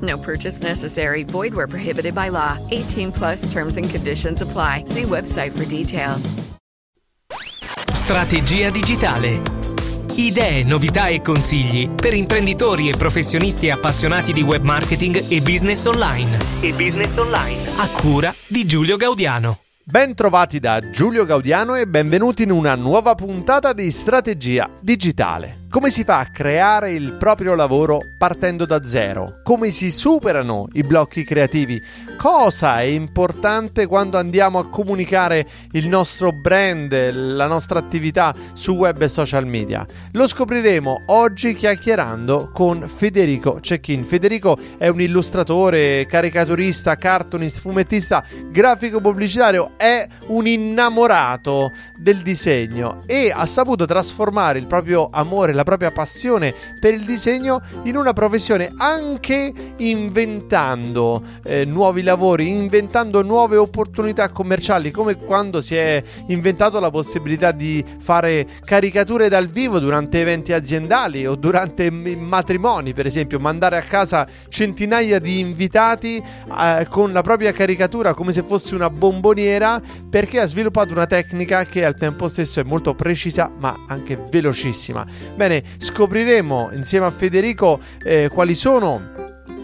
No purchase necessary. Void where prohibited by law. 18+ terms and conditions apply. See website for details. Strategia digitale. Idee, novità e consigli per imprenditori e professionisti appassionati di web marketing e business online. A cura di Giulio Gaudiano. Ben trovati da Giulio Gaudiano e benvenuti in una nuova puntata di Strategia Digitale. Come si fa a creare il proprio lavoro partendo da zero? Come si superano i blocchi creativi? Cosa è importante quando andiamo a comunicare il nostro brand, la nostra attività su web e social media? Lo scopriremo oggi chiacchierando con Federico Cecchin. Federico è un illustratore, caricaturista, cartoonist, fumettista, grafico pubblicitario, è un innamorato del disegno e ha saputo trasformare il proprio amore, la propria passione per il disegno in una professione, anche inventando nuovi lavori, inventando nuove opportunità commerciali, come quando si è inventato la possibilità di fare caricature dal vivo durante eventi aziendali o durante matrimoni, per esempio, mandare a casa centinaia di invitati con la propria caricatura come se fosse una bomboniera, perché ha sviluppato una tecnica che al tempo stesso è molto precisa ma anche velocissima. Bene, scopriremo insieme a Federico quali sono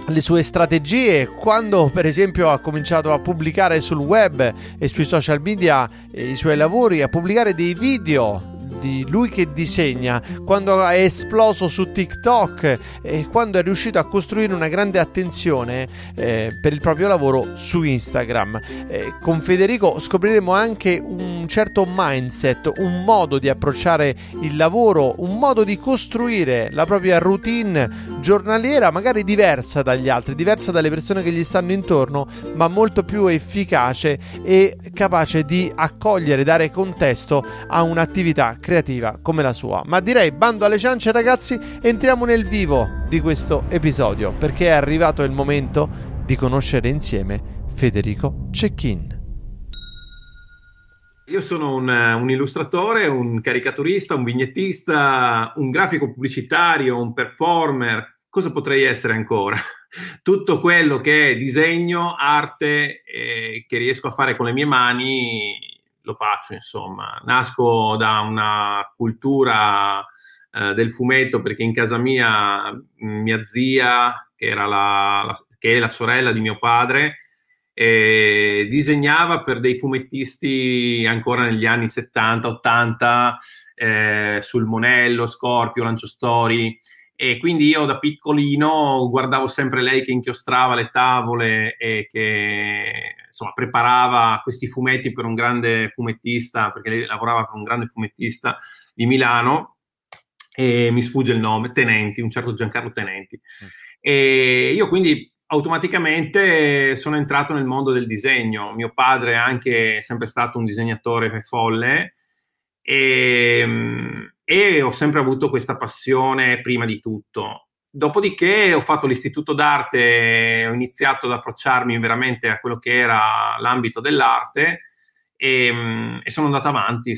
le sue strategie, quando per esempio ha cominciato a pubblicare sul web e sui social media i suoi lavori, a pubblicare dei video di lui che disegna, quando è esploso su TikTok e quando è riuscito a costruire una grande attenzione per il proprio lavoro su Instagram. Con Federico scopriremo anche un certo mindset, un modo di approcciare il lavoro, un modo di costruire la propria routine giornaliera, magari diversa dagli altri, diversa dalle persone che gli stanno intorno, ma molto più efficace e capace di accogliere, dare contesto a un'attività creativa come la sua. Ma direi bando alle ciance, ragazzi, entriamo nel vivo di questo episodio, perché è arrivato il momento di conoscere insieme Federico Cecchin. Io sono un illustratore, un caricaturista, un vignettista, un grafico pubblicitario, un performer. Cosa potrei essere ancora? Tutto quello che è disegno, arte, che riesco a fare con le mie mani, lo faccio, insomma. Nasco da una cultura del fumetto, perché in casa mia zia, che era che è la sorella di mio padre, disegnava per dei fumettisti ancora negli anni 70-80, sul Monello, Scorpio, Lanciostory, e quindi io da piccolino guardavo sempre lei che inchiostrava le tavole e che, insomma, preparava questi fumetti per un grande fumettista, perché lei lavorava per un grande fumettista di Milano, e mi sfugge il nome, Tenenti, un certo Giancarlo Tenenti. E io quindi automaticamente sono entrato nel mondo del disegno. Mio padre è anche sempre stato un disegnatore folle, e ho sempre avuto questa passione prima di tutto. Dopodiché ho fatto l'istituto d'arte, ho iniziato ad approcciarmi veramente a quello che era l'ambito dell'arte, E sono andato avanti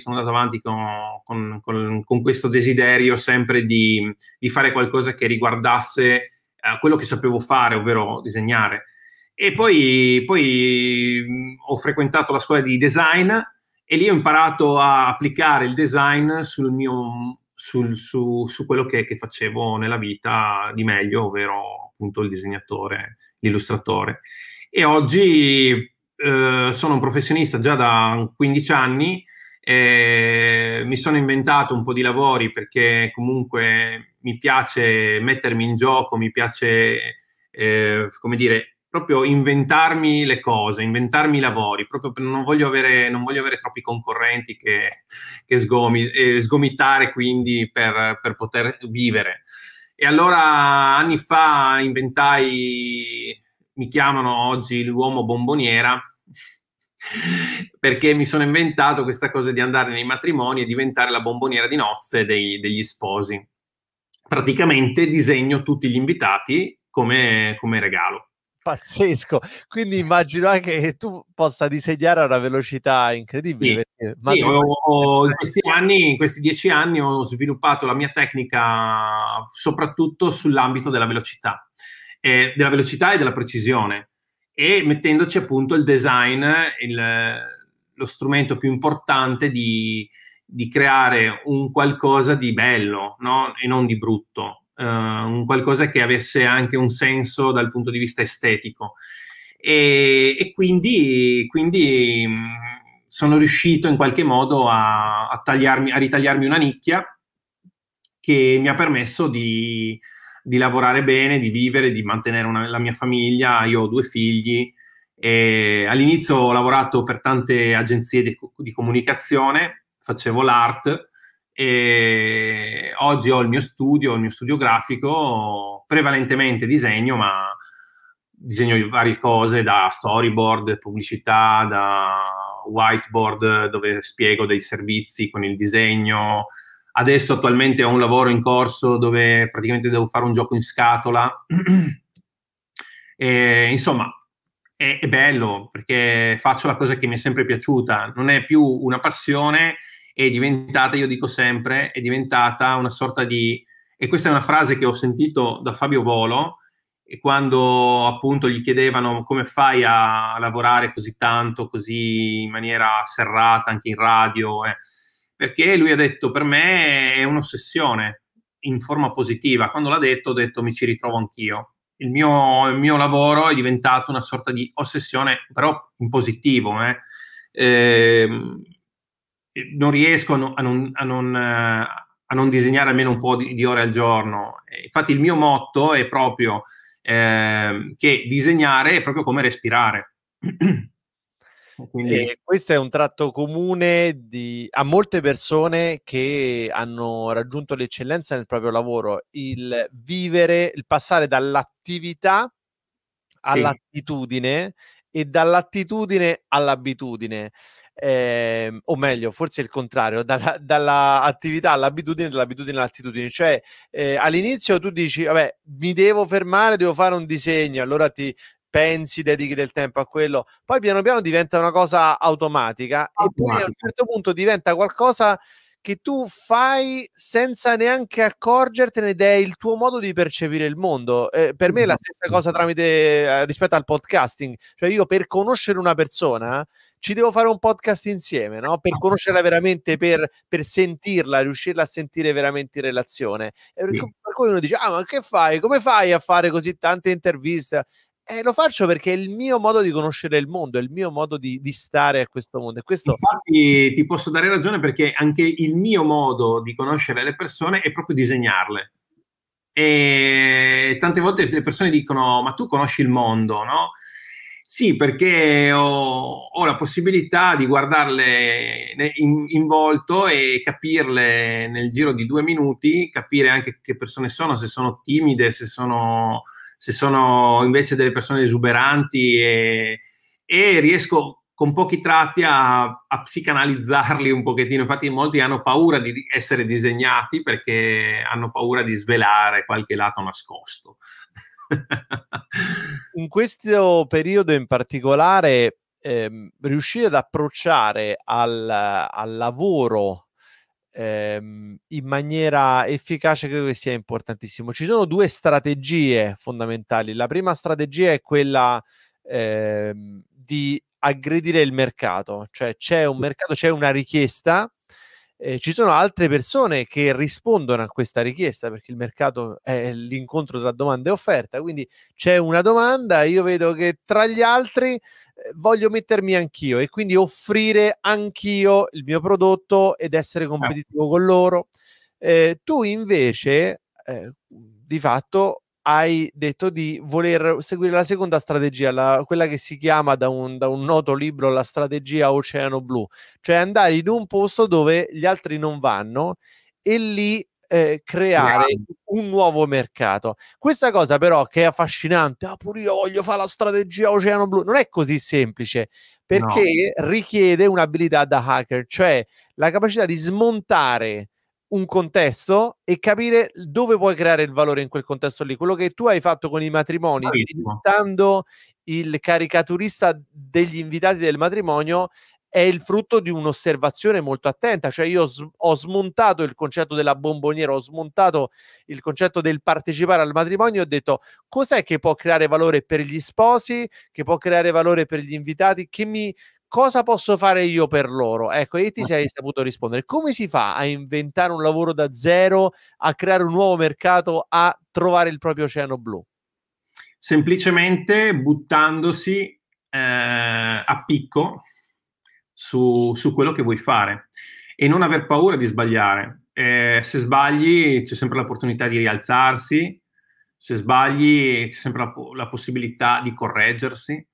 con questo desiderio sempre di fare qualcosa che riguardasse quello che sapevo fare, ovvero disegnare. E poi ho frequentato la scuola di design e lì ho imparato a applicare il design su quello che facevo nella vita di meglio, ovvero appunto il disegnatore, l'illustratore. E oggi sono un professionista già da 15 anni, mi sono inventato un po' di lavori perché comunque mi piace mettermi in gioco, mi piace, proprio inventarmi le cose, inventarmi i lavori, proprio non voglio avere troppi concorrenti che sgomitare quindi per poter vivere. E allora anni fa mi chiamano oggi l'uomo bomboniera, perché mi sono inventato questa cosa di andare nei matrimoni e diventare la bomboniera di nozze degli sposi. Praticamente disegno tutti gli invitati come regalo. Pazzesco, quindi immagino anche che tu possa disegnare a una velocità incredibile. Sì, in questi 10 anni ho sviluppato la mia tecnica soprattutto sull'ambito della velocità e della precisione, e mettendoci appunto il design, lo strumento più importante di creare un qualcosa di bello, no? E non di brutto, un qualcosa che avesse anche un senso dal punto di vista estetico. E quindi sono riuscito in qualche modo a ritagliarmi una nicchia che mi ha permesso di lavorare bene, di vivere, di mantenere la mia famiglia. Io ho 2 figli e all'inizio ho lavorato per tante agenzie di comunicazione, facevo l'art, e oggi ho il mio studio grafico, prevalentemente disegno, ma disegno varie cose, da storyboard, pubblicità, da whiteboard dove spiego dei servizi con il disegno. Adesso attualmente ho un lavoro in corso dove praticamente devo fare un gioco in scatola. E, insomma, è bello perché faccio la cosa che mi è sempre piaciuta. Non è più una passione, è diventata, io dico sempre, è diventata una sorta di... E questa è una frase che ho sentito da Fabio Volo, e quando appunto gli chiedevano come fai a lavorare così tanto, così in maniera serrata, anche in radio... Perché lui ha detto, per me è un'ossessione in forma positiva. Quando l'ha detto, ho detto, mi ci ritrovo anch'io. Il mio lavoro è diventato una sorta di ossessione, però in positivo. Non riesco a non disegnare almeno un po' di ore al giorno. Infatti il mio motto è proprio che disegnare è proprio come respirare. Quindi... questo è un tratto comune a molte persone che hanno raggiunto l'eccellenza nel proprio lavoro, il vivere, il passare dall'attività all'attitudine e dall'attitudine all'abitudine, o meglio, forse il contrario, dalla attività all'abitudine, dall'abitudine all'attitudine, cioè all'inizio tu dici, vabbè, mi devo fermare, devo fare un disegno, allora ti... pensi, dedichi del tempo a quello, poi piano piano diventa una cosa automatica. E poi a un certo punto diventa qualcosa che tu fai senza neanche accorgertene ed è il tuo modo di percepire il mondo. Per me è la stessa cosa rispetto al podcasting, cioè io per conoscere una persona ci devo fare un podcast insieme, no? Per conoscerla veramente, per sentirla, riuscirla a sentire veramente in relazione. Per cui uno dice, ma che fai? Come fai a fare così tante interviste? Lo faccio perché è il mio modo di conoscere il mondo, è il mio modo di stare a questo mondo. E questo... Infatti ti posso dare ragione, perché anche il mio modo di conoscere le persone è proprio disegnarle. E tante volte le persone dicono, ma tu conosci il mondo, no? Sì, perché ho la possibilità di guardarle in volto e capirle nel giro di 2 minuti, capire anche che persone sono, se sono timide, se sono invece delle persone esuberanti, e riesco con pochi tratti a psicanalizzarli un pochettino. Infatti molti hanno paura di essere disegnati perché hanno paura di svelare qualche lato nascosto. In questo periodo in particolare riuscire ad approcciare al lavoro in maniera efficace credo che sia importantissimo. Ci sono due strategie fondamentali. La prima strategia è quella di aggredire il mercato, cioè c'è un mercato, c'è una richiesta, ci sono altre persone che rispondono a questa richiesta, perché il mercato è l'incontro tra domanda e offerta, quindi c'è una domanda, io vedo che tra gli altri voglio mettermi anch'io e quindi offrire anch'io il mio prodotto ed essere competitivo con loro. Tu invece di fatto hai detto di voler seguire la seconda strategia, quella che si chiama da un noto libro la strategia Oceano Blu, cioè andare in un posto dove gli altri non vanno e lì creare un nuovo mercato. Questa cosa però che è affascinante, pure io voglio fare la strategia Oceano Blu, non è così semplice, perché richiede un'abilità da hacker, cioè la capacità di smontare un contesto e capire dove puoi creare il valore in quel contesto lì. Quello che tu hai fatto con i matrimoni, diventando il caricaturista degli invitati del matrimonio, è il frutto di un'osservazione molto attenta. Cioè io ho smontato il concetto della bomboniera, ho smontato il concetto del partecipare al matrimonio, ho detto cos'è che può creare valore per gli sposi, che può creare valore per gli invitati, cosa posso fare io per loro? Ecco, e ti sei saputo rispondere. Come si fa a inventare un lavoro da zero, a creare un nuovo mercato, a trovare il proprio oceano blu? Semplicemente buttandosi a picco su quello che vuoi fare e non aver paura di sbagliare. Se sbagli c'è sempre l'opportunità di rialzarsi, se sbagli c'è sempre la possibilità di correggersi.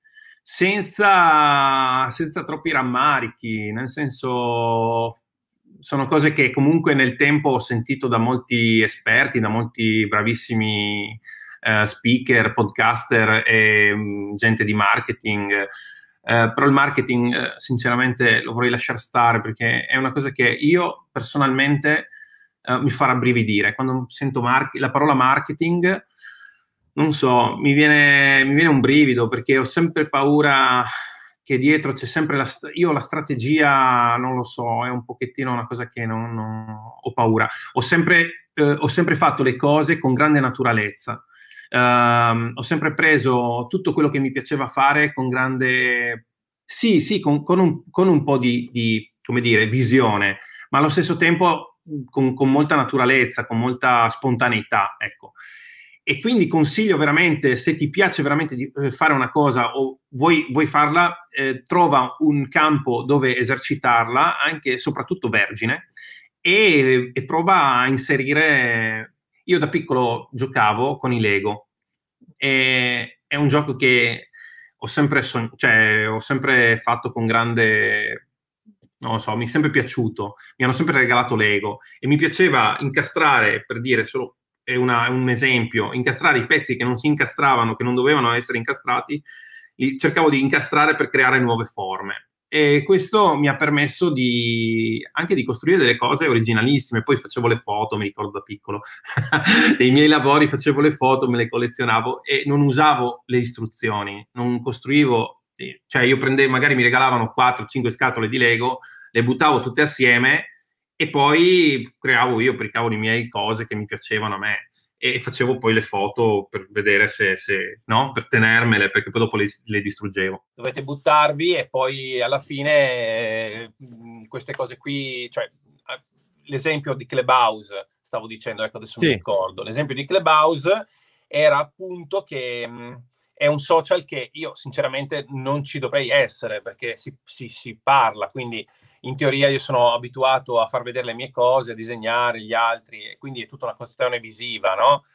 Senza troppi rammarichi, nel senso, sono cose che comunque nel tempo ho sentito da molti esperti, da molti bravissimi speaker, podcaster e gente di marketing, però il marketing sinceramente lo vorrei lasciar stare, perché è una cosa che io personalmente mi fa rabbrividire. Quando sento la parola marketing, non so, mi viene un brivido, perché ho sempre paura che dietro c'è sempre la strategia, non lo so, è un pochettino una cosa che non ho paura. Ho sempre fatto le cose con grande naturalezza, ho sempre preso tutto quello che mi piaceva fare con grande, con un po' di come dire, visione, ma allo stesso tempo con molta naturalezza, con molta spontaneità, ecco. E quindi consiglio veramente, se ti piace veramente di fare una cosa o vuoi farla, trova un campo dove esercitarla, anche e soprattutto vergine, e prova a inserire. Io da piccolo giocavo con i Lego. È un gioco che ho sempre fatto con grande, non lo so, mi è sempre piaciuto. Mi hanno sempre regalato Lego e mi piaceva incastrare, per dire solo un esempio, incastrare i pezzi che non si incastravano, che non dovevano essere incastrati, li cercavo di incastrare per creare nuove forme. E questo mi ha permesso anche di costruire delle cose originalissime. Poi facevo le foto, mi ricordo da piccolo, dei miei lavori, facevo le foto, me le collezionavo e non usavo le istruzioni, non costruivo, cioè io prendevo, magari mi regalavano 4-5 scatole di Lego, le buttavo tutte assieme e poi creavo io per cavoli miei cose che mi piacevano a me e facevo poi le foto per vedere se no, per tenermele, perché poi dopo le distruggevo. Dovete buttarvi e poi alla fine queste cose qui, cioè l'esempio di Clubhouse, stavo dicendo, ecco adesso mi ricordo, l'esempio di Clubhouse era appunto che è un social che io sinceramente non ci dovrei essere, perché si parla, quindi in teoria io sono abituato a far vedere le mie cose, a disegnare gli altri, e quindi è tutta una questione visiva, no?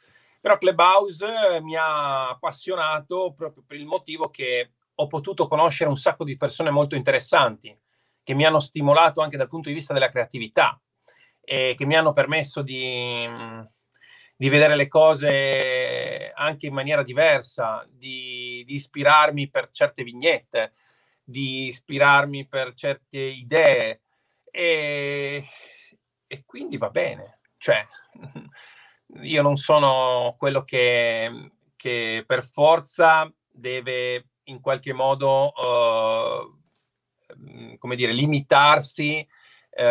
Però Clubhouse mi ha appassionato proprio per il motivo che ho potuto conoscere un sacco di persone molto interessanti, che mi hanno stimolato anche dal punto di vista della creatività e che mi hanno permesso di vedere le cose anche in maniera diversa, di ispirarmi per certe vignette, di ispirarmi per certe idee e quindi va bene, cioè io non sono quello che per forza deve in qualche modo, come dire, limitarsi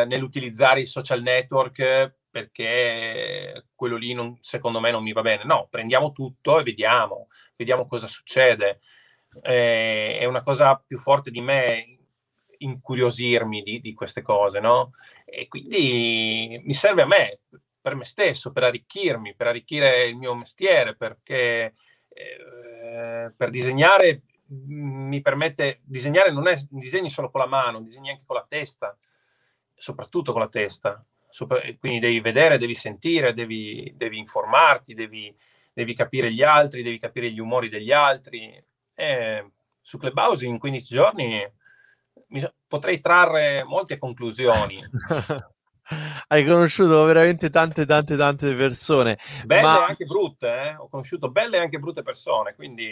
nell'utilizzare i social network perché quello lì non, secondo me non mi va bene. No, prendiamo tutto e vediamo cosa succede. È una cosa più forte di me incuriosirmi di queste cose, no? E quindi mi serve a me, per me stesso, per arricchirmi, per arricchire il mio mestiere, perché per disegnare mi permette, disegnare non è disegni solo con la mano, disegni anche con la testa, soprattutto con la testa. Quindi devi vedere, devi sentire, devi informarti, devi capire gli altri, devi capire gli umori degli altri. E su Clubhouse in 15 giorni potrei trarre molte conclusioni. Hai conosciuto veramente tante persone. Belle e anche brutte, eh? Ho conosciuto belle e anche brutte persone, quindi...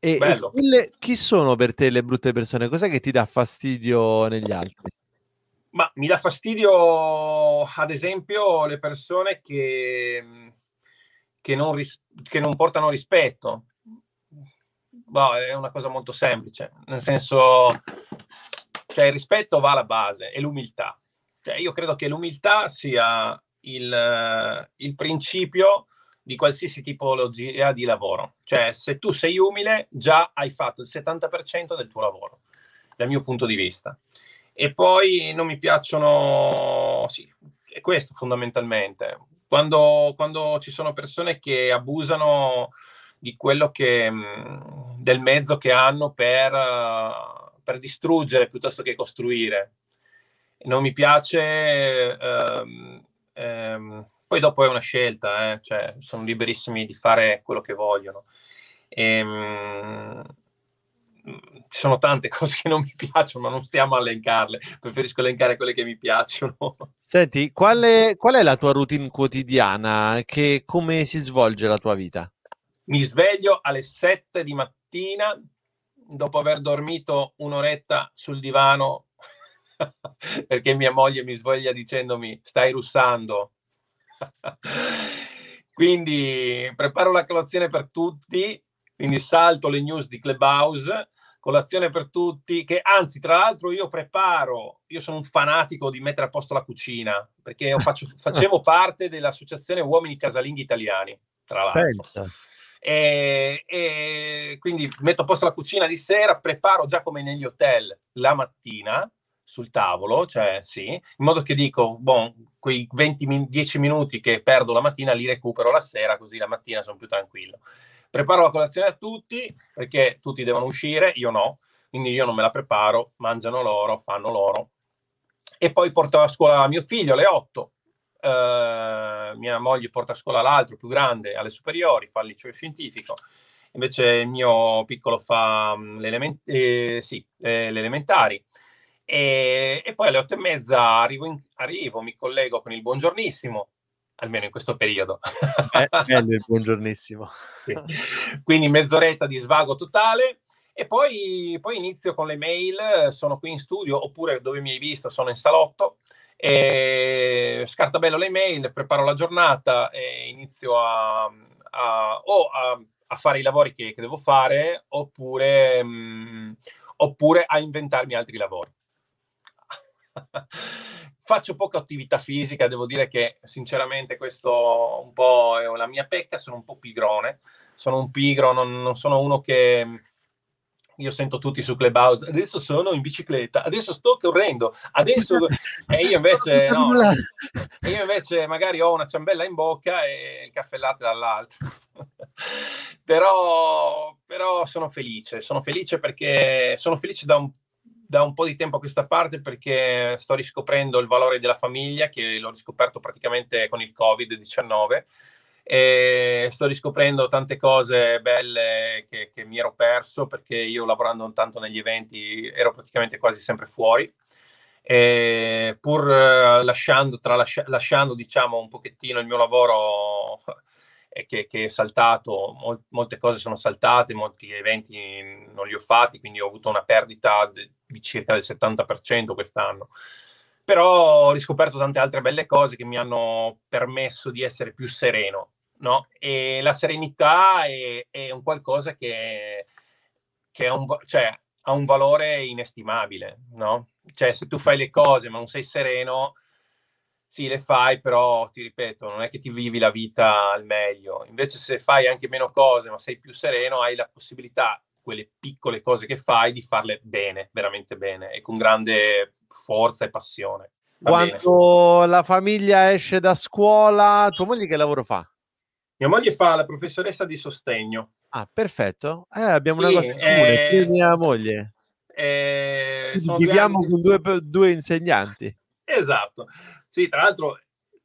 Bello. Chi sono per te le brutte persone? Cos'è che ti dà fastidio negli altri? Ma mi dà fastidio, ad esempio, le persone che non portano rispetto. Boh, è una cosa molto semplice, nel senso... Cioè, il rispetto va alla base, e l'umiltà. Cioè, io credo che l'umiltà sia il principio di qualsiasi tipologia di lavoro. Cioè, se tu sei umile, già hai fatto il 70% del tuo lavoro, dal mio punto di vista. E poi non mi piacciono... Sì, è questo fondamentalmente. Quando ci sono persone che abusano di quello che... del mezzo che hanno per distruggere piuttosto che costruire. Non mi piace, poi dopo è una scelta, cioè sono liberissimi di fare quello che vogliono. Ci sono tante cose che non mi piacciono, ma non stiamo a elencarle, preferisco elencare quelle che mi piacciono. Senti, qual è la tua routine quotidiana? Come si svolge la tua vita? Mi sveglio alle 7 di mattina, dopo aver dormito un'oretta sul divano, perché mia moglie mi sveglia dicendomi stai russando. Quindi preparo la colazione per tutti, quindi salto le news di Clubhouse, colazione per tutti, che anzi tra l'altro io sono un fanatico di mettere a posto la cucina, perché io facevo parte dell'associazione Uomini Casalinghi Italiani, tra l'altro. Penso. E quindi metto a posto la cucina di sera, preparo già come negli hotel la mattina sul tavolo, cioè sì, in modo che dico, quei 10 minuti che perdo la mattina li recupero la sera, così la mattina sono più tranquillo. Preparo la colazione a tutti, perché tutti devono uscire, io no, quindi io non me la preparo, mangiano loro, fanno loro. E poi porto a scuola mio figlio alle 8. Mia moglie porta a scuola l'altro più grande alle superiori, fa il liceo scientifico, invece il mio piccolo fa le elementari, e poi alle 8:30 arrivo, mi collego con il buongiornissimo, almeno in questo periodo bello il buongiornissimo. Sì. Quindi mezz'oretta di svago totale. E poi inizio con le mail, sono qui in studio oppure dove mi hai visto sono in salotto. E scartabello le mail, preparo la giornata e inizio a fare i lavori che devo fare oppure a inventarmi altri lavori. Faccio poca attività fisica, devo dire che sinceramente questo un po' è la mia pecca, sono un po' pigrone, sono un pigro, non sono uno che... Io sento tutti su Clubhouse, adesso sono in bicicletta, adesso sto correndo, adesso... E io invece no, e io invece magari ho una ciambella in bocca e il caffè latte dall'altro. però sono felice perché sono felice da un po' di tempo a questa parte, perché sto riscoprendo il valore della famiglia, che l'ho riscoperto praticamente con il Covid-19, e sto riscoprendo tante cose belle che mi ero perso, perché io lavorando tanto negli eventi ero praticamente quasi sempre fuori, e pur lasciando diciamo un pochettino il mio lavoro che è saltato, molte cose sono saltate, molti eventi non li ho fatti, quindi ho avuto una perdita di circa del 70% quest'anno. Però ho riscoperto tante altre belle cose che mi hanno permesso di essere più sereno, no? E la serenità è un qualcosa che è un, cioè, ha un valore inestimabile, no? Cioè, se tu fai le cose ma non sei sereno, sì, le fai, però ti ripeto, non è che ti vivi la vita al meglio. Invece se fai anche meno cose ma sei più sereno, hai la possibilità, quelle piccole cose che fai, di farle bene, veramente bene, e con grande forza e passione. Va Quando bene. La famiglia esce da scuola, tua moglie che lavoro fa? Mia moglie fa la professoressa di sostegno. Ah, perfetto. Abbiamo una cosa in comune, mia moglie. Viviamo con due insegnanti. Esatto. Sì, tra l'altro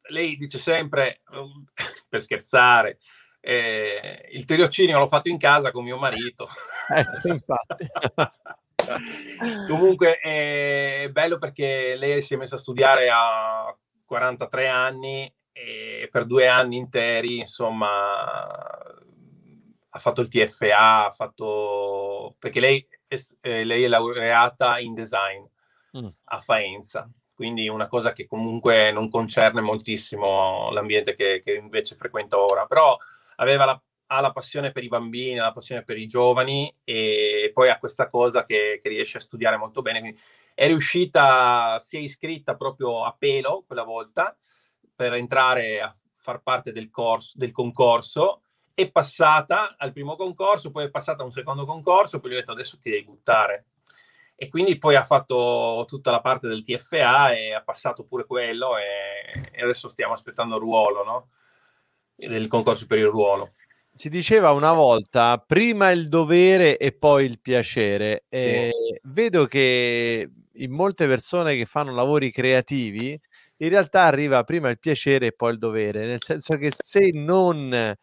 lei dice sempre, per scherzare, il tirocinio l'ho fatto in casa con mio marito. Infatti. Comunque è bello perché lei si è messa a studiare a 43 anni e per 2 anni interi, insomma, ha fatto il TFA, perché lei è laureata in design a Faenza, quindi una cosa che comunque non concerne moltissimo l'ambiente che invece frequento ora, però ha la passione per i bambini, ha la passione per i giovani, e poi ha questa cosa che riesce a studiare molto bene. Quindi è riuscita, si è iscritta proprio a pelo quella volta per entrare a far parte del concorso, è passata al primo concorso, poi è passata a un secondo concorso, poi gli ho detto adesso ti devi buttare. E quindi poi ha fatto tutta la parte del TFA e ha passato pure quello, e adesso stiamo aspettando il ruolo, no? Del concorso per il ruolo. Si diceva una volta, prima il dovere e poi il piacere. Vedo che in molte persone che fanno lavori creativi, in realtà arriva prima il piacere e poi il dovere, nel senso che se non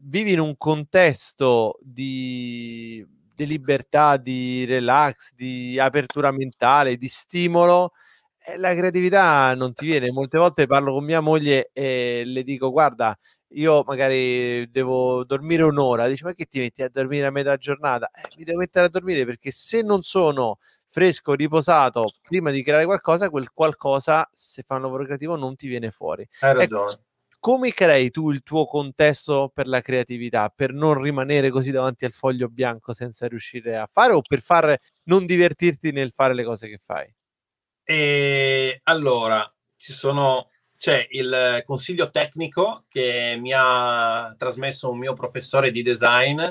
vivi in un contesto di libertà, di relax, di apertura mentale, di stimolo, la creatività non ti viene. Molte volte parlo con mia moglie e le dico, guarda, io magari devo dormire un'ora. Dice, ma che ti metti a dormire a metà giornata? Mi devo mettere a dormire perché se non sono fresco, riposato, prima di creare qualcosa, quel qualcosa, se fa un lavoro creativo, non ti viene fuori. Hai ragione. Come crei tu il tuo contesto per la creatività, per non rimanere così davanti al foglio bianco senza riuscire a fare, o per non divertirti nel fare le cose che fai? Allora, c'è il consiglio tecnico che mi ha trasmesso un mio professore di design,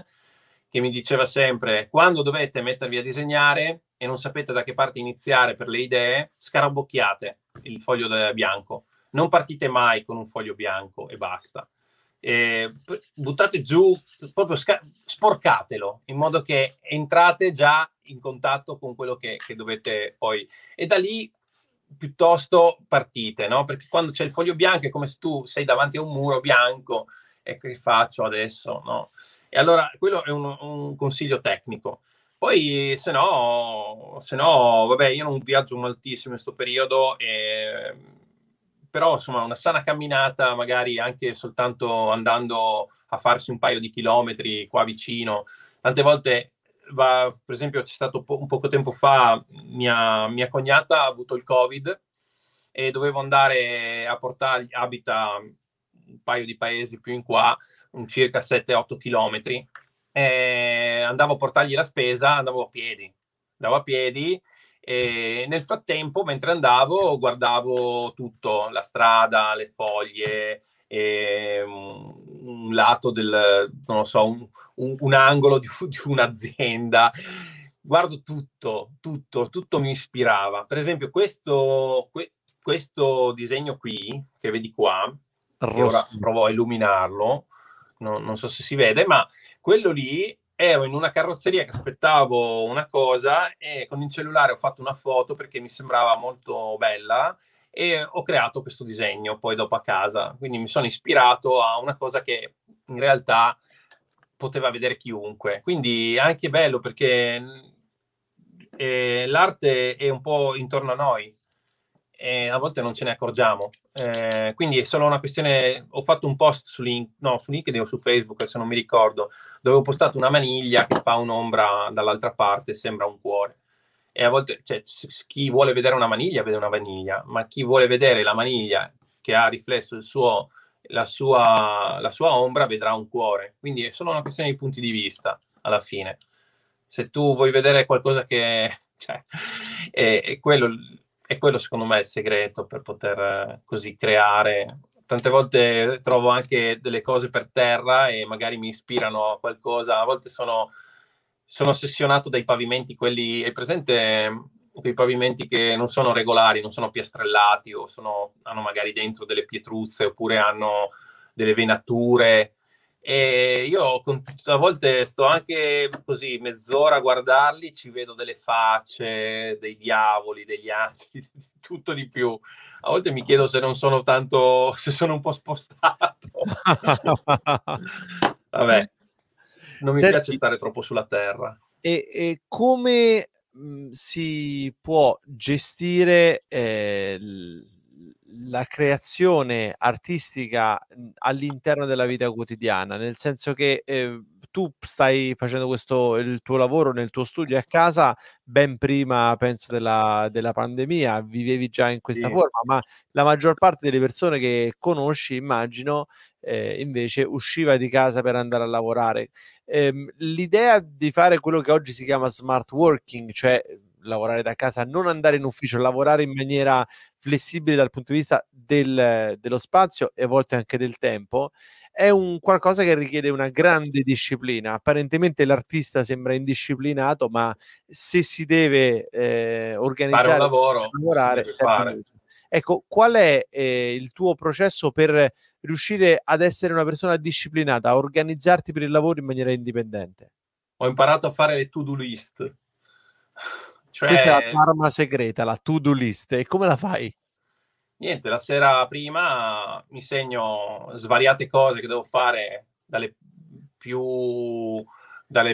che mi diceva sempre, quando dovete mettervi a disegnare e non sapete da che parte iniziare per le idee, scarabocchiate il foglio bianco. Non partite mai con un foglio bianco e basta. Buttate giù, proprio sporcatelo, in modo che entrate già in contatto con quello che dovete poi. E da lì piuttosto partite, no? Perché quando c'è il foglio bianco è come se tu sei davanti a un muro bianco, e che faccio adesso, no? E allora quello è un consiglio tecnico. Poi se no, vabbè, io non viaggio moltissimo in questo periodo, però insomma una sana camminata, magari anche soltanto andando a farsi un paio di chilometri qua vicino. Tante volte per esempio c'è stato un poco tempo fa, mia cognata ha avuto il Covid e dovevo andare a portargli, abita un paio di paesi più in qua, un circa 7-8 chilometri, andavo a portargli la spesa, andavo a piedi, e nel frattempo mentre andavo guardavo tutto, la strada, le foglie, un lato del, non lo so, un angolo di un'azienda, guardo tutto mi ispirava. Per esempio questo disegno qui che vedi qua, che ora provo a illuminarlo, non so se si vede, ma quello lì ero in una carrozzeria che aspettavo una cosa e con il cellulare ho fatto una foto perché mi sembrava molto bella e ho creato questo disegno poi dopo a casa. Quindi mi sono ispirato a una cosa che in realtà poteva vedere chiunque. Quindi è anche bello perché l'arte è un po' intorno a noi e a volte non ce ne accorgiamo. Quindi è solo una questione. Ho fatto un post su LinkedIn o su Facebook, se non mi ricordo, dove ho postato una maniglia che fa un'ombra dall'altra parte, sembra un cuore. E a volte, cioè, chi vuole vedere una maniglia vede una maniglia, ma chi vuole vedere la maniglia che ha riflesso il suo la sua ombra vedrà un cuore. Quindi è solo una questione di punti di vista, alla fine. Se tu vuoi vedere qualcosa che... Cioè, è quello, secondo me, il segreto per poter così creare. Tante volte trovo anche delle cose per terra e magari mi ispirano a qualcosa. A volte sono ossessionato dai pavimenti, quelli... È presente... quei pavimenti che non sono regolari, non sono piastrellati o hanno magari dentro delle pietruzze oppure hanno delle venature, e io a volte sto anche così mezz'ora a guardarli, ci vedo delle facce, dei diavoli, degli angeli, tutto di più. A volte mi chiedo se non sono tanto, se sono un po' spostato. Vabbè, non mi piace stare troppo sulla terra. E come si può gestire la creazione artistica all'interno della vita quotidiana, nel senso che tu stai facendo il tuo lavoro nel tuo studio a casa ben prima, penso, della pandemia, vivevi già in questa forma, ma la maggior parte delle persone che conosci, immagino, invece usciva di casa per andare a lavorare. L'idea di fare quello che oggi si chiama smart working, cioè lavorare da casa, non andare in ufficio, lavorare in maniera flessibile dal punto di vista dello spazio e a volte anche del tempo, è un qualcosa che richiede una grande disciplina. Apparentemente l'artista sembra indisciplinato, ma se si deve organizzare, fare un lavoro, lavorare, si deve fare. Ecco, qual è il tuo processo per riuscire ad essere una persona disciplinata, a organizzarti per il lavoro in maniera indipendente? Ho imparato a fare le to-do list. Cioè, questa è la tua arma segreta, la to-do list. E come la fai? Niente, la sera prima mi segno svariate cose che devo fare, dalle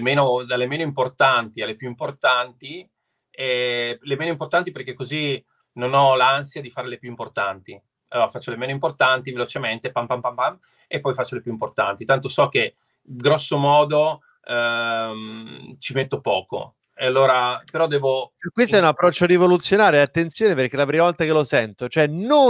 meno importanti alle più importanti, e le meno importanti perché così non ho l'ansia di fare le più importanti. Allora faccio le meno importanti velocemente, pam pam pam pam, e poi faccio le più importanti. Tanto so che grosso modo ci metto poco. E allora, però devo... Questo è un approccio rivoluzionario, attenzione, perché è la prima volta che lo sento, cioè non...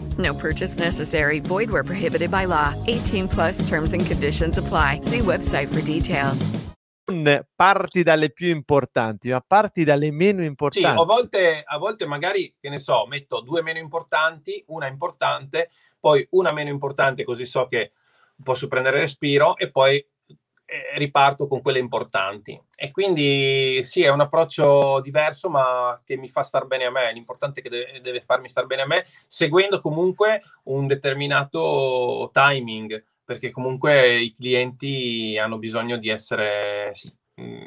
No purchase necessary. Void where prohibited by law. 18+ terms and conditions apply. See website for details. Non parti dalle più importanti, ma parti dalle meno importanti. Sì, a volte magari, che ne so, metto 2 meno importanti, una importante, poi una meno importante, così so che posso prendere respiro, e poi riparto con quelle importanti. E quindi sì, è un approccio diverso, ma che mi fa star bene a me. L'importante è che deve farmi star bene a me, seguendo comunque un determinato timing, perché comunque i clienti hanno bisogno di essere... Sì,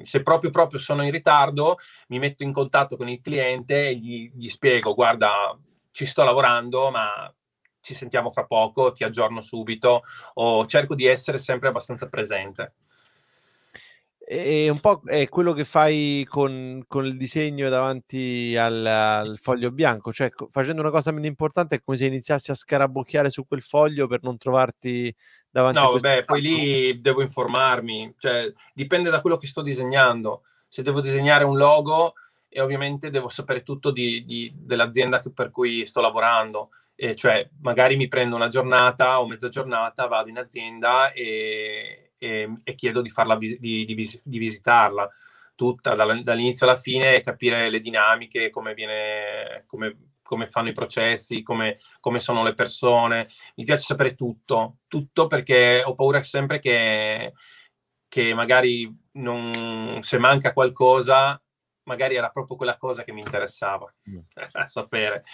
se proprio sono in ritardo, mi metto in contatto con il cliente e gli spiego: guarda, ci sto lavorando, ma ci sentiamo fra poco, ti aggiorno subito, o cerco di essere sempre abbastanza presente. E un po' è quello che fai con il disegno davanti al foglio bianco, cioè facendo una cosa meno importante è come se iniziassi a scarabocchiare su quel foglio per non trovarti davanti. No, vabbè, poi lì devo informarmi, cioè dipende da quello che sto disegnando. se devo disegnare un logo, e ovviamente devo sapere tutto dell'azienda per cui sto lavorando. E cioè magari mi prendo una giornata o mezza giornata, vado in azienda e chiedo di farla visitarla tutta dall'inizio alla fine, e capire le dinamiche, come fanno i processi, come sono le persone. Mi piace sapere tutto, perché ho paura sempre che magari se manca qualcosa, magari era proprio quella cosa che mi interessava sapere.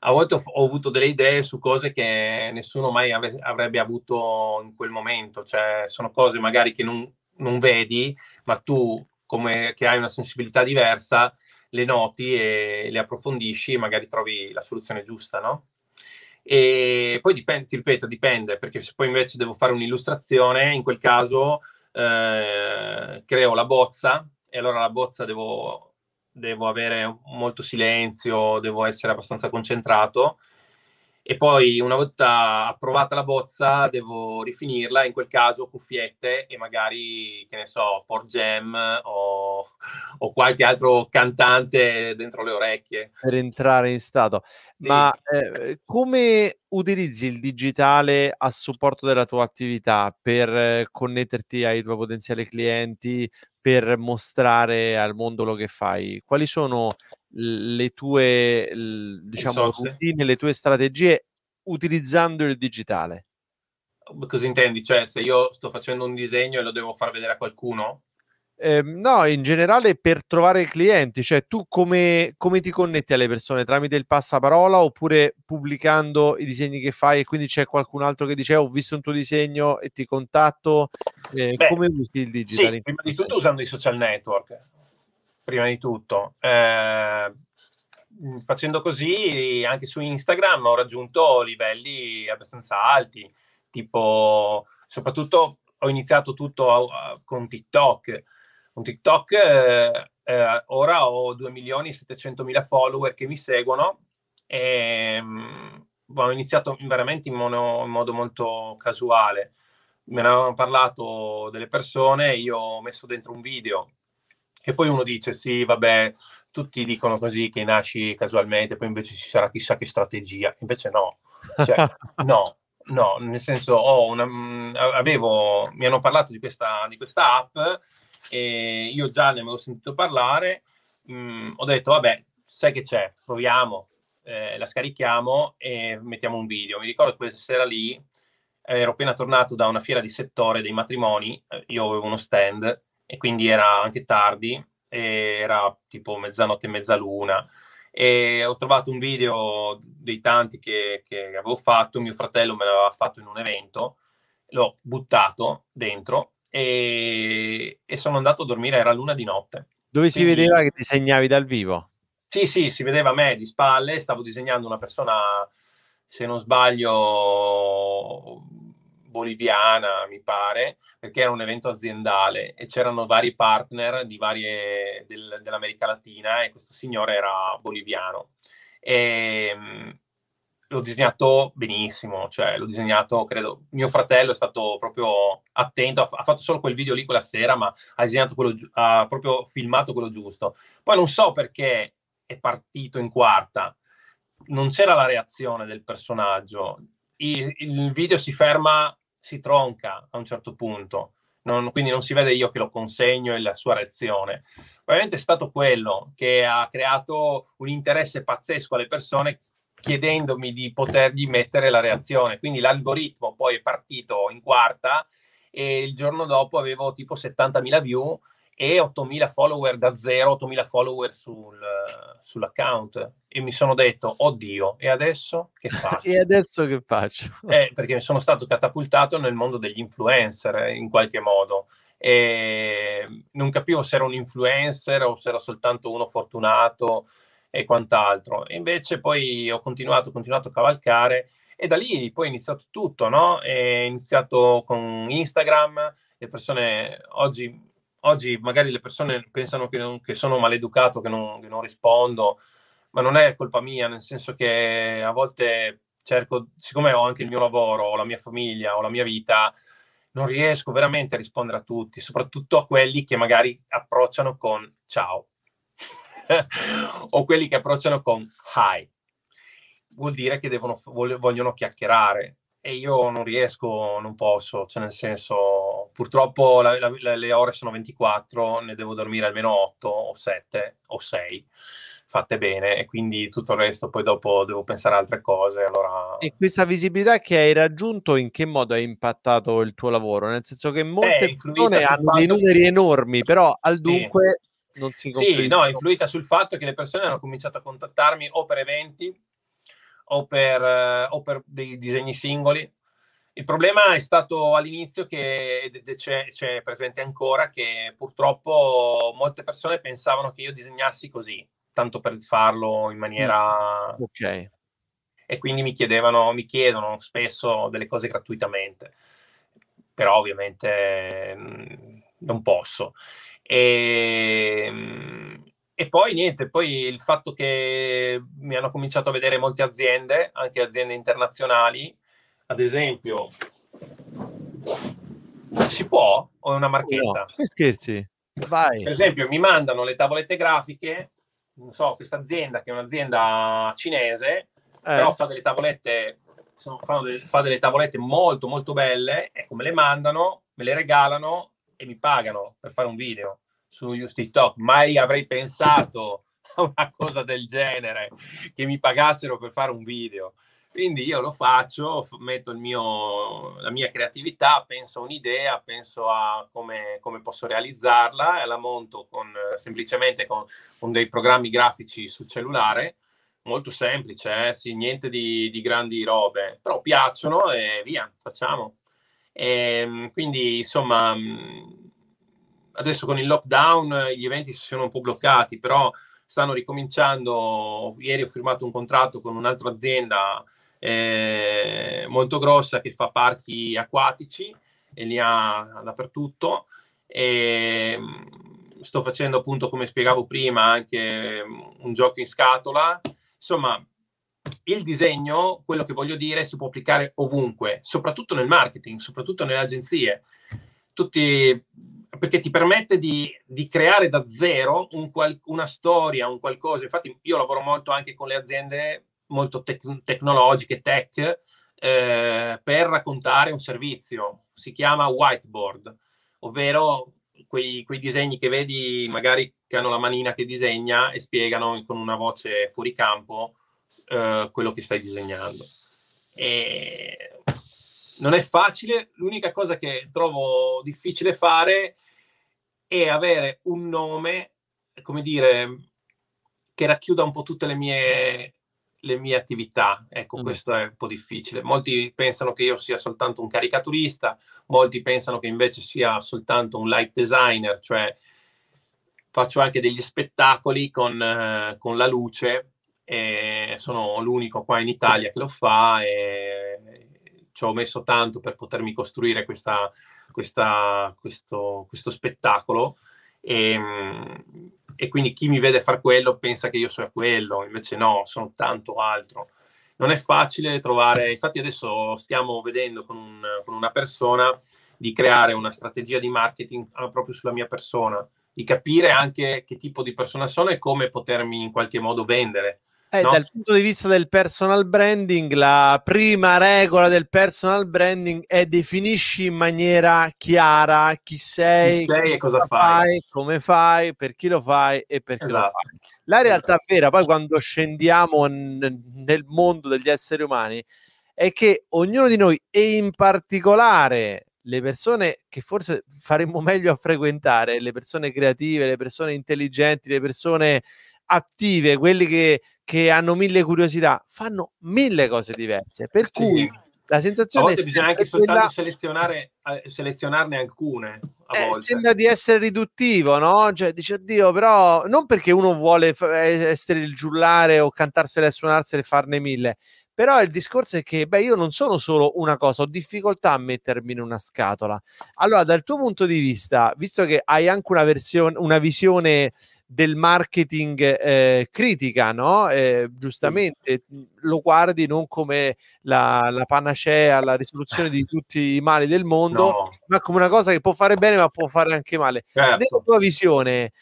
A volte ho avuto delle idee su cose che nessuno mai avrebbe avuto in quel momento, cioè sono cose magari che non vedi, ma tu, come che hai una sensibilità diversa, le noti e le approfondisci, e magari trovi la soluzione giusta, no? E poi dipende, ti ripeto, dipende, perché se poi invece devo fare un'illustrazione, in quel caso creo la bozza, e allora la bozza devo avere molto silenzio, devo essere abbastanza concentrato, e poi una volta approvata la bozza devo rifinirla, in quel caso cuffiette e magari, che ne so, Pearl Jam o qualche altro cantante dentro le orecchie per entrare in stato. Sì. Ma come utilizzi il digitale a supporto della tua attività per connetterti ai tuoi potenziali clienti, per mostrare al mondo lo che fai? Quali sono le tue, diciamo, routine, le tue strategie utilizzando il digitale? Cosa intendi? Cioè, se io sto facendo un disegno e lo devo far vedere a qualcuno? No, in generale per trovare clienti. Cioè, tu come ti connetti alle persone? Tramite il passaparola oppure pubblicando i disegni che fai, e quindi c'è qualcun altro che dice ho visto un tuo disegno e ti contatto? Come usi il digitale? Sì, prima di tutto usando i social network. Prima di tutto. Facendo così, anche su Instagram ho raggiunto livelli abbastanza alti, tipo, soprattutto ho iniziato tutto con TikTok. Con TikTok ora ho 2.700.000 follower che mi seguono, e ho iniziato veramente in modo molto casuale. Me ne avevano parlato delle persone, io ho messo dentro un video, e poi uno dice sì, vabbè, tutti dicono così che nasci casualmente, poi invece ci sarà chissà che strategia. Invece no, cioè, no, nel senso mi hanno parlato di questa app, e io già ne avevo sentito parlare, ho detto vabbè, sai che c'è, proviamo, la scarichiamo e mettiamo un video. Mi ricordo quella sera lì ero appena tornato da una fiera di settore dei matrimoni, io avevo uno stand e quindi era anche tardi, era tipo mezzanotte e mezzaluna, e ho trovato un video dei tanti che avevo fatto, mio fratello me l'aveva fatto in un evento, l'ho buttato dentro e sono andato a dormire, era l'una di notte. Dove quindi si vedeva che disegnavi dal vivo? Sì, si vedeva me di spalle, stavo disegnando una persona, se non sbaglio boliviana mi pare, perché era un evento aziendale e c'erano vari partner di dell'America Latina, e questo signore era boliviano, e l'ho disegnato benissimo, cioè l'ho disegnato, credo, mio fratello è stato proprio attento, ha fatto solo quel video lì quella sera, ma ha disegnato quello, ha proprio filmato quello giusto. Poi non so perché è partito in quarta, non c'era la reazione del personaggio, il video si ferma, si tronca a un certo punto, quindi non si vede io che lo consegno e la sua reazione. Probabilmente è stato quello che ha creato un interesse pazzesco alle persone, chiedendomi di potergli mettere la reazione, quindi l'algoritmo poi è partito in quarta, e il giorno dopo avevo tipo 70.000 view e 8.000 follower da zero, 8.000 follower sull'account, e mi sono detto, oddio, e adesso che faccio? E adesso che faccio? Perché sono stato catapultato nel mondo degli influencer, in qualche modo, e non capivo se ero un influencer o se ero soltanto uno fortunato e quant'altro, e invece poi ho continuato a cavalcare, e da lì poi è iniziato tutto, no? È iniziato con Instagram, le persone Oggi magari le persone pensano che sono maleducato, che non rispondo, ma non è colpa mia, nel senso che a volte cerco, siccome ho anche il mio lavoro, ho la mia famiglia, ho la mia vita, non riesco veramente a rispondere a tutti, soprattutto a quelli che magari approcciano con ciao o quelli che approcciano con hi. Vuol dire che vogliono chiacchierare e io non riesco, non posso, cioè nel senso purtroppo le ore sono 24, ne devo dormire almeno 8 o 7 o 6. Fatte bene, e quindi tutto il resto poi dopo devo pensare a altre cose. Allora... E questa visibilità che hai raggiunto, in che modo ha impattato il tuo lavoro? Nel senso che molte persone hanno dei numeri enormi, però al dunque non si completano. Sì, no, è influita sul fatto che le persone hanno cominciato a contattarmi o per eventi o per dei disegni singoli. Il problema è stato all'inizio che c'è presente ancora, che purtroppo molte persone pensavano che io disegnassi così, tanto per farlo in maniera... Ok. E quindi mi chiedono spesso delle cose gratuitamente, però ovviamente non posso. E poi niente, poi il fatto che mi hanno cominciato a vedere molte aziende, anche aziende internazionali, ad esempio, si può? O è una marchetta? No, che scherzi? Vai. Per esempio mi mandano le tavolette grafiche, non so, questa azienda che è un'azienda cinese, però fa delle tavolette molto molto belle, ecco, me le mandano, me le regalano e mi pagano per fare un video su TikTok. Mai avrei pensato a una cosa del genere, che mi pagassero per fare un video. Quindi io lo faccio, metto la mia creatività, penso a un'idea, penso a come posso realizzarla, e la monto semplicemente con dei programmi grafici sul cellulare, molto semplice, sì, niente di grandi robe, però piacciono e via, facciamo. E quindi insomma, adesso con il lockdown gli eventi si sono un po' bloccati, però stanno ricominciando. Ieri ho firmato un contratto con un'altra azienda molto grossa che fa parchi acquatici e li ha dappertutto, e sto facendo, appunto, come spiegavo prima, anche un gioco in scatola. Insomma, il disegno, quello che voglio dire, si può applicare ovunque, soprattutto nel marketing, soprattutto nelle agenzie, tutti, perché ti permette di creare da zero una storia, un qualcosa. Infatti io lavoro molto anche con le aziende molto tecnologiche, per raccontare un servizio. Si chiama whiteboard, ovvero quei disegni che vedi magari che hanno la manina che disegna e spiegano con una voce fuori campo quello che stai disegnando. E non è facile. L'unica cosa che trovo difficile fare è avere un nome, come dire, che racchiuda un po' tutte le mie attività. Ecco, questo è un po' difficile. Molti pensano che io sia soltanto un caricaturista, molti pensano che invece sia soltanto un light designer, cioè faccio anche degli spettacoli con la luce, e sono l'unico qua in Italia che lo fa, e ci ho messo tanto per potermi costruire questo spettacolo, e quindi chi mi vede far quello pensa che io sia quello, invece no, sono tanto altro. Non è facile trovare. Infatti adesso stiamo vedendo con una persona di creare una strategia di marketing proprio sulla mia persona, di capire anche che tipo di persona sono e come potermi in qualche modo vendere. No? Dal punto di vista del personal branding, la prima regola del personal branding è: definisci in maniera chiara chi sei e cosa fai, come fai, per chi lo fai e perché lo fai. La realtà vera, poi, quando scendiamo nel mondo degli esseri umani, è che ognuno di noi, e in particolare le persone che forse faremmo meglio a frequentare, le persone creative, le persone intelligenti, le persone attive, quelli che hanno mille curiosità, fanno mille cose diverse, per cui la sensazione a volte bisogna anche soltanto selezionarne alcune. A volte sembra di essere riduttivo, no? Cioè dice: oddio, però non perché uno vuole essere il giullare o cantarsele e suonarsele e farne mille, però il discorso è che io non sono solo una cosa, ho difficoltà a mettermi in una scatola. Allora, dal tuo punto di vista, visto che hai anche una visione del marketing critica, no? Giustamente lo guardi non come la panacea, la risoluzione di tutti i mali del mondo, no, ma come una cosa che può fare bene ma può fare anche male. Certo. Nella tua visione,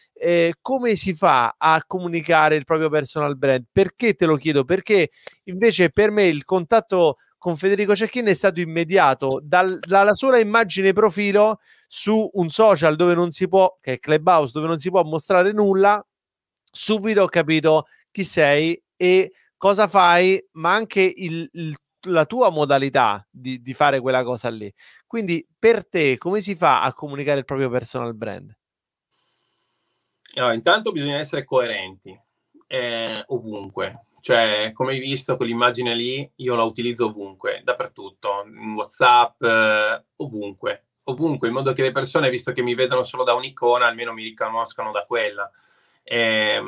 come si fa a comunicare il proprio personal brand? Perché te lo chiedo? Perché invece per me il contatto con Federico Cecchin è stato immediato dalla sola immagine profilo su un social dove non si può, che è Clubhouse, dove non si può mostrare nulla. Subito ho capito chi sei e cosa fai, ma anche la tua modalità di fare quella cosa lì. Quindi per te come si fa a comunicare il proprio personal brand? Allora, intanto bisogna essere coerenti ovunque. Cioè, come hai visto, quell'immagine lì io la utilizzo ovunque, dappertutto, in WhatsApp, ovunque, in modo che le persone, visto che mi vedono solo da un'icona, almeno mi riconoscano da quella. E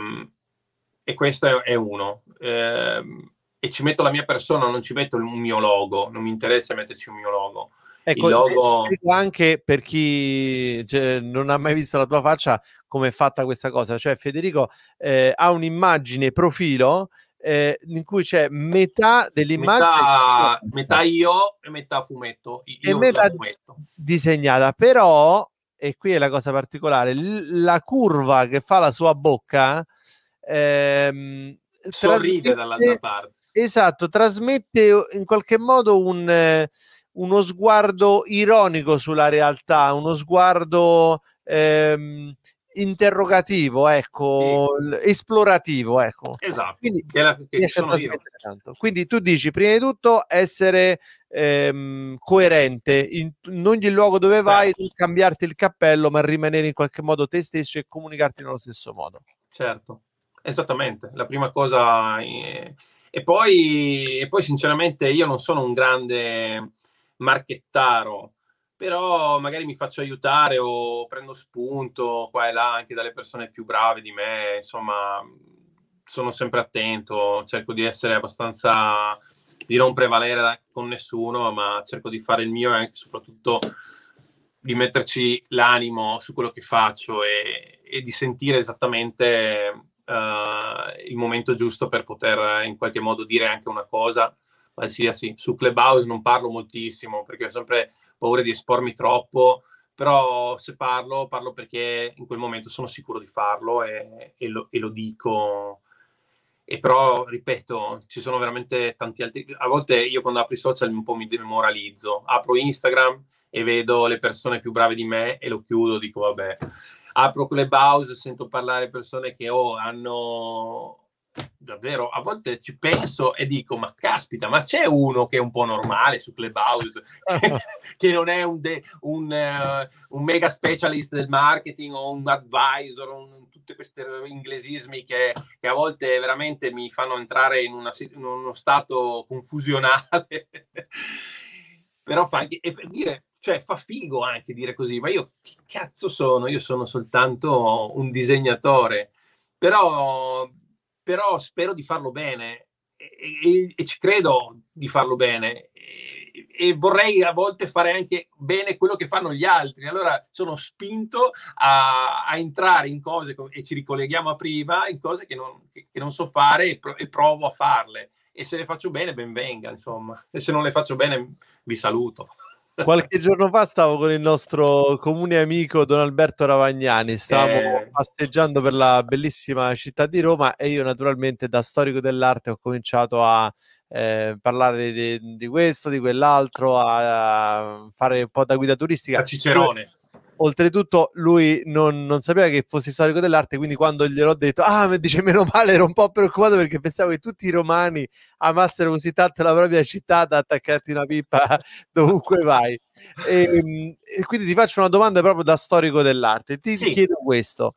questo è uno. E ci metto la mia persona, non ci metto il mio logo, non mi interessa metterci un mio logo. Ecco, logo... anche per chi non ha mai visto la tua faccia, come è fatta questa cosa. Cioè, Federico ha un'immagine profilo in cui c'è metà dell'immagine, metà io e metà fumetto, disegnata. Però, e qui è la cosa particolare, la curva che fa la sua bocca sorride dall'altra parte. Esatto, trasmette in qualche modo uno sguardo ironico sulla realtà, uno sguardo interrogativo, ecco, sì, esplorativo, ecco. Esatto. Quindi, che sono io. Quindi tu dici, prima di tutto, essere coerente in ogni luogo dove vai, non cambiarti il cappello, ma rimanere in qualche modo te stesso e comunicarti nello stesso modo. Certo, esattamente. La prima cosa... E poi, sinceramente, io non sono un grande marchettaro, però magari mi faccio aiutare o prendo spunto qua e là anche dalle persone più brave di me. Insomma, sono sempre attento, cerco di essere abbastanza, di non prevalere con nessuno, ma cerco di fare il mio e anche soprattutto di metterci l'animo su quello che faccio e di sentire esattamente il momento giusto per poter in qualche modo dire anche una cosa qualsiasi. Su Clubhouse non parlo moltissimo perché ho sempre paura di espormi troppo, però se parlo perché in quel momento sono sicuro di farlo e lo dico. E però, ripeto, ci sono veramente tanti altri... A volte io quando apro i social un po' mi demoralizzo. Apro Instagram e vedo le persone più brave di me e lo chiudo, dico vabbè. Apro Clubhouse, sento parlare persone che hanno... Davvero, a volte ci penso e dico, ma caspita, ma c'è uno che è un po' normale su Clubhouse, che non è un mega specialist del marketing o un advisor, tutti questi inglesismi che a volte veramente mi fanno entrare in uno stato confusionale. Però fa anche, e per dire, cioè fa figo anche dire così, ma io che cazzo sono? Io sono soltanto un disegnatore, però spero di farlo bene e ci credo di farlo bene e vorrei a volte fare anche bene quello che fanno gli altri. Allora sono spinto a entrare in cose, e ci ricolleghiamo a prima, in cose che non so fare e provo a farle. E se le faccio bene, ben venga, insomma. E se non le faccio bene, vi saluto. Qualche giorno fa stavo con il nostro comune amico Don Alberto Ravagnani, stavamo passeggiando per la bellissima città di Roma e io naturalmente da storico dell'arte ho cominciato a parlare di questo, di quell'altro, a fare un po' da guida turistica. A Cicerone. Oltretutto lui non sapeva che fossi storico dell'arte, quindi quando gliel'ho detto, dice meno male, ero un po' preoccupato perché pensavo che tutti i romani amassero così tanto la propria città da attaccarti una pipa dovunque vai. E quindi ti faccio una domanda proprio da storico dell'arte. Ti chiedo questo.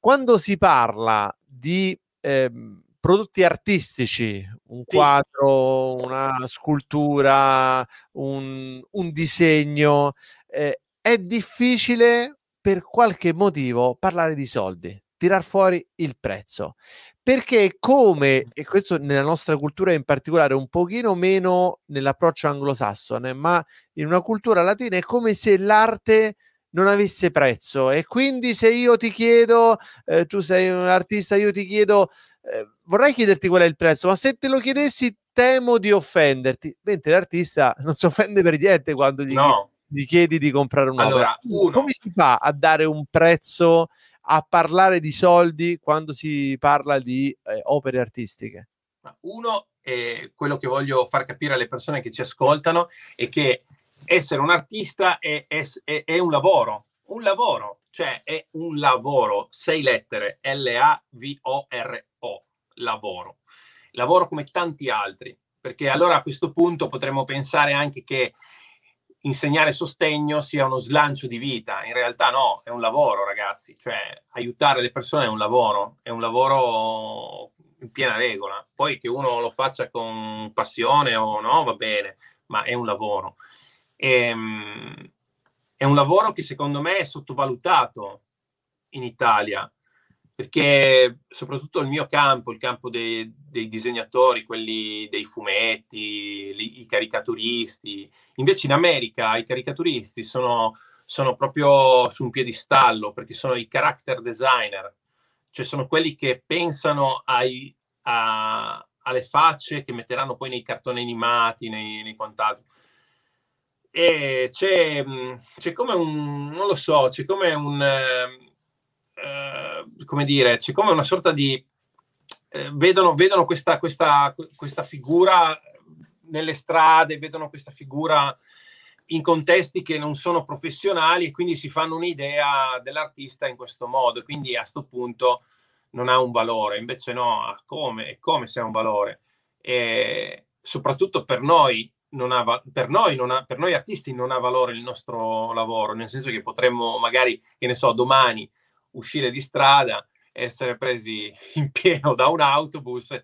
Quando si parla di prodotti artistici, un quadro, una scultura, un disegno... è difficile per qualche motivo parlare di soldi, tirar fuori il prezzo, perché come, e questo nella nostra cultura in particolare, un pochino meno nell'approccio anglosassone, ma in una cultura latina è come se l'arte non avesse prezzo. E quindi se io ti chiedo, tu sei un artista, io ti chiedo, vorrei chiederti qual è il prezzo, ma se te lo chiedessi temo di offenderti, mentre l'artista non si offende per niente quando gli chiedi di comprare un'opera. Allora, come si fa a dare un prezzo, a parlare di soldi quando si parla di opere artistiche? Uno, quello che voglio far capire alle persone che ci ascoltano è che essere un artista è un lavoro, cioè è un lavoro, 6 lettere, L-A-V-O-R-O, lavoro come tanti altri, perché allora a questo punto potremmo pensare anche che insegnare sostegno sia uno slancio di vita. In realtà no, è un lavoro, ragazzi, cioè aiutare le persone è un lavoro in piena regola. Poi che uno lo faccia con passione o no, va bene, ma è un lavoro. È un lavoro che secondo me è sottovalutato in Italia, perché soprattutto il mio campo, il campo dei disegnatori, quelli dei fumetti, i caricaturisti, invece in America i caricaturisti sono proprio su un piedistallo, perché sono i character designer, cioè sono quelli che pensano alle facce che metteranno poi nei cartoni animati, nei quant'altro. E c'è come un, non lo so, c'è come un... come dire, c'è come una sorta di vedono questa figura nelle strade, vedono questa figura in contesti che non sono professionali, e quindi si fanno un'idea dell'artista in questo modo, quindi a sto punto non ha un valore. Invece no, come se ha un valore, e soprattutto per noi artisti non ha valore il nostro lavoro, nel senso che potremmo magari, che ne so, domani uscire di strada, essere presi in pieno da un autobus,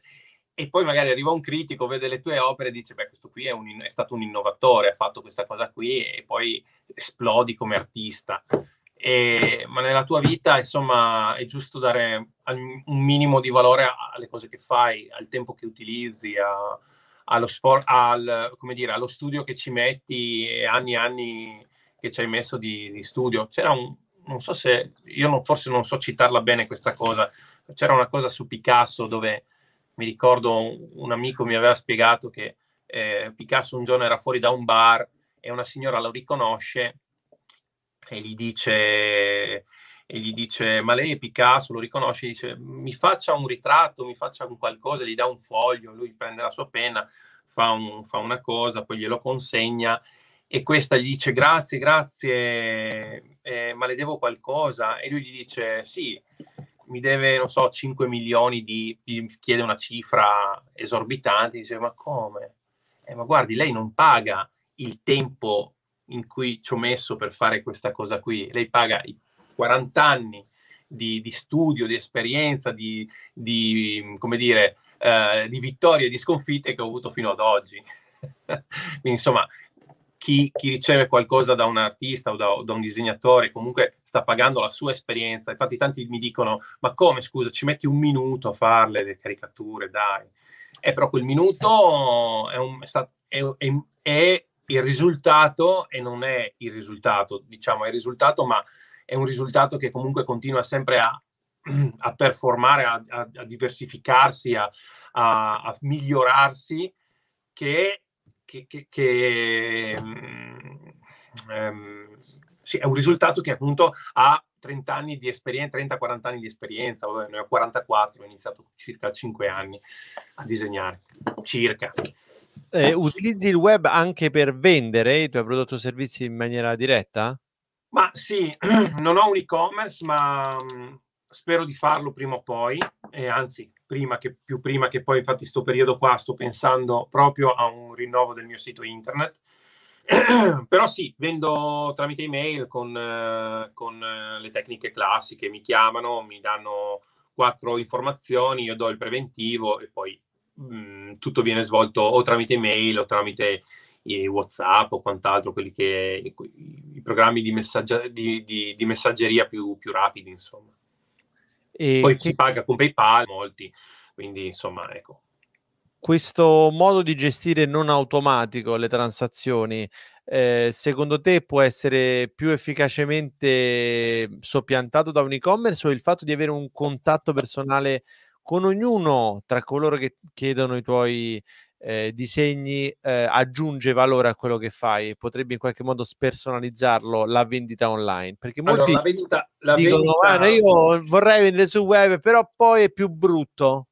e poi magari arriva un critico, vede le tue opere e dice: beh, questo qui è stato un innovatore, ha fatto questa cosa qui, e poi esplodi come artista. Ma nella tua vita, insomma, è giusto dare un minimo di valore alle cose che fai, al tempo che utilizzi, allo sport, allo studio che ci metti, e anni e anni che ci hai messo di studio. C'era un... non so se, forse non so citarla bene questa cosa, c'era una cosa su Picasso dove mi ricordo un amico mi aveva spiegato che Picasso un giorno era fuori da un bar e una signora lo riconosce e gli dice: ma lei è Picasso? Lo riconosce e dice: mi faccia un ritratto, mi faccia un qualcosa. Gli dà un foglio, lui prende la sua penna, fa una cosa, poi glielo consegna. E questa gli dice: grazie, ma le devo qualcosa? E lui gli dice: sì, mi deve, non so, 5 milioni gli chiede una cifra esorbitante. Dice: ma come? Ma guardi, lei non paga il tempo in cui ci ho messo per fare questa cosa qui, lei paga i 40 anni di studio, di esperienza, di vittorie e di sconfitte che ho avuto fino ad oggi. Quindi, insomma, chi riceve qualcosa da un artista o da un disegnatore comunque sta pagando la sua esperienza. Infatti tanti mi dicono: ma come, scusa, ci metti un minuto a farle le caricature, dai. Però quel minuto è il risultato, e non è il risultato, diciamo, è il risultato, ma è un risultato che comunque continua sempre a performare, a diversificarsi, a migliorarsi, che è un risultato che appunto ha 30 anni di esperienza, 30-40 anni di esperienza. Vabbè, ne ho 44, ho iniziato circa 5 anni a disegnare, circa. Utilizzi il web anche per vendere i tuoi prodotti o servizi in maniera diretta? Ma sì, non ho un e-commerce, ma spero di farlo prima o poi, anzi prima che poi. Infatti sto periodo qua sto pensando proprio a un rinnovo del mio sito internet. Però sì, vendo tramite email con le tecniche classiche. Mi chiamano, mi danno 4 informazioni, io do il preventivo e poi tutto viene svolto o tramite email o tramite WhatsApp o quant'altro, quelli che i programmi di messaggeria più rapidi, insomma. E poi si paga con PayPal molti, quindi insomma, ecco. questo modo di gestire non automatico le transazioni, secondo te può essere più efficacemente soppiantato da un e-commerce, o il fatto di avere un contatto personale con ognuno tra coloro che chiedono i tuoi disegni aggiunge valore a quello che fai, potrebbe in qualche modo spersonalizzarlo la vendita online? Perché molti dicono io vorrei vendere su web, però poi è più brutto.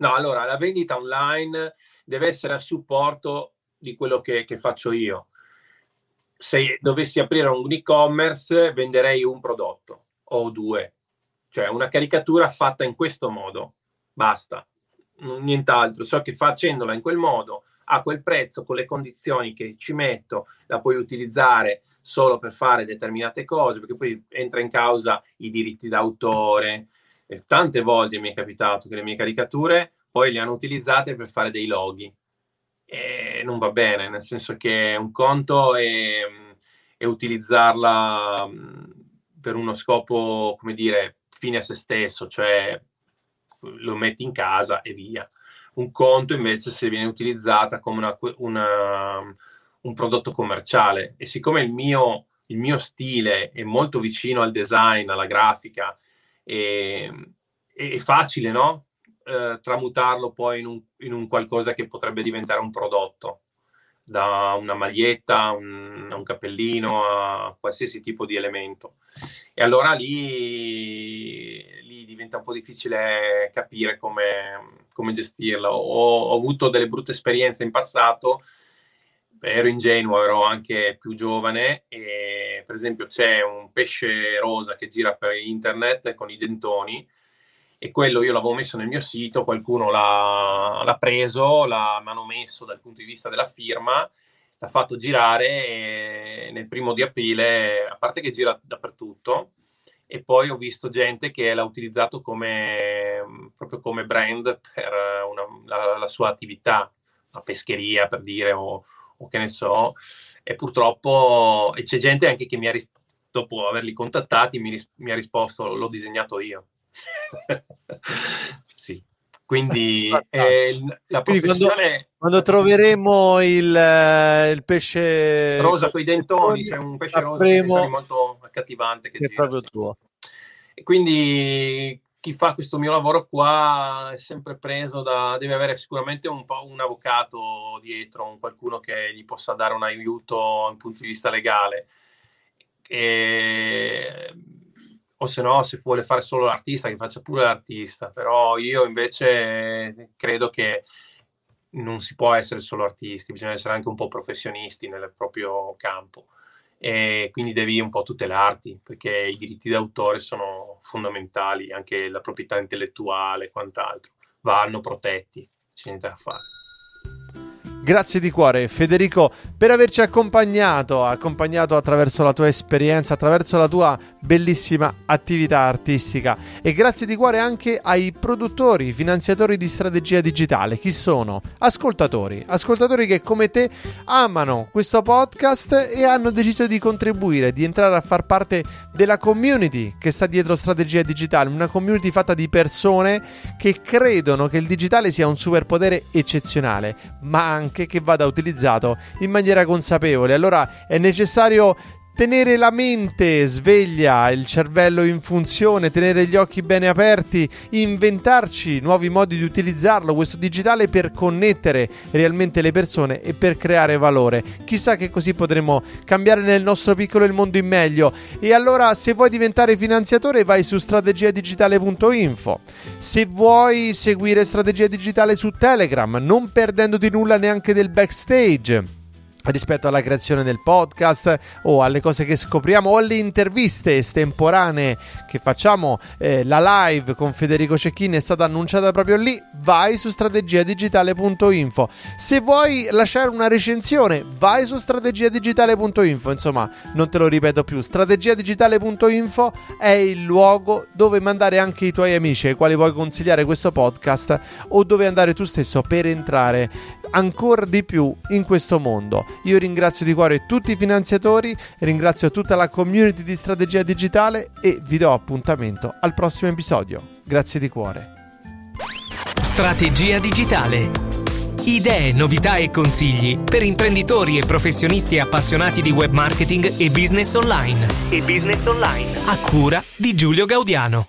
No, allora la vendita online deve essere a supporto di quello che faccio io. Se dovessi aprire un e-commerce, venderei un prodotto o due, cioè una caricatura fatta in questo modo, basta, nient'altro. So che facendola in quel modo, a quel prezzo, con le condizioni che ci metto, la puoi utilizzare solo per fare determinate cose, perché poi entra in causa i diritti d'autore. E tante volte mi è capitato che le mie caricature poi le hanno utilizzate per fare dei loghi, e non va bene, nel senso che un conto è utilizzarla per uno scopo, come dire, fine a se stesso, cioè lo metti in casa e via. Un conto invece, se viene utilizzata come un prodotto commerciale, e siccome il mio stile è molto vicino al design, alla grafica, è facile, no? Tramutarlo poi in un qualcosa che potrebbe diventare un prodotto, da una maglietta a un cappellino, a qualsiasi tipo di elemento. E allora lì diventa un po' difficile capire come gestirla. Ho avuto delle brutte esperienze in passato, ero ingenuo, ero anche più giovane, e per esempio c'è un pesce rosa che gira per internet con i dentoni, e quello io l'avevo messo nel mio sito, qualcuno l'ha preso, l'ha manomesso dal punto di vista della firma, l'ha fatto girare, e nel 1° di aprile, a parte che gira dappertutto, e poi ho visto gente che l'ha utilizzato proprio come brand per la sua attività, una pescheria per dire, o che ne so, e purtroppo e c'è gente anche che dopo averli contattati mi ha risposto: l'ho disegnato io. Sì, quindi la professione... quando troveremo il pesce rosa coi dentoni, c'è un pesce rosa con i dentoni molto accattivante che gira, è proprio tuo. E quindi chi fa questo mio lavoro qua è sempre preso deve avere sicuramente un po' un avvocato dietro, qualcuno che gli possa dare un aiuto dal punto di vista legale, o se no, se vuole fare solo l'artista, che faccia pure l'artista. Però io invece credo che non si può essere solo artisti, bisogna essere anche un po' professionisti nel proprio campo, e quindi devi un po' tutelarti, perché i diritti d'autore sono fondamentali, anche la proprietà intellettuale e quant'altro vanno protetti, c'è niente da fare. Grazie di cuore Federico per averci accompagnato attraverso la tua esperienza, attraverso la tua bellissima attività artistica, e grazie di cuore anche ai produttori, finanziatori di Strategia Digitale, chi sono? Ascoltatori che come te amano questo podcast e hanno deciso di contribuire, di entrare a far parte della community che sta dietro Strategia Digitale, una community fatta di persone che credono che il digitale sia un superpotere eccezionale, ma anche che vada utilizzato in maniera consapevole. Allora è necessario tenere la mente sveglia, il cervello in funzione, tenere gli occhi bene aperti, inventarci nuovi modi di utilizzarlo, questo digitale, per connettere realmente le persone e per creare valore. Chissà che così potremo cambiare nel nostro piccolo il mondo in meglio. E allora, se vuoi diventare finanziatore, vai su strategiadigitale.info. Se vuoi seguire Strategia Digitale su Telegram, non perdendoti nulla neanche del backstage, rispetto alla creazione del podcast o alle cose che scopriamo o alle interviste estemporanee che facciamo, la live con Federico Cecchin è stata annunciata proprio lì. Vai su strategiadigitale.info. se vuoi lasciare una recensione, vai su strategiadigitale.info. insomma, non te lo ripeto più, strategiadigitale.info è il luogo dove mandare anche i tuoi amici ai quali vuoi consigliare questo podcast, o dove andare tu stesso per entrare ancora di più in questo mondo. Io ringrazio di cuore tutti i finanziatori, ringrazio tutta la community di Strategia Digitale e vi do appuntamento al prossimo episodio. Grazie di cuore. Strategia Digitale. Idee, novità e consigli per imprenditori e professionisti appassionati di web marketing e business online. A cura di Giulio Gaudiano.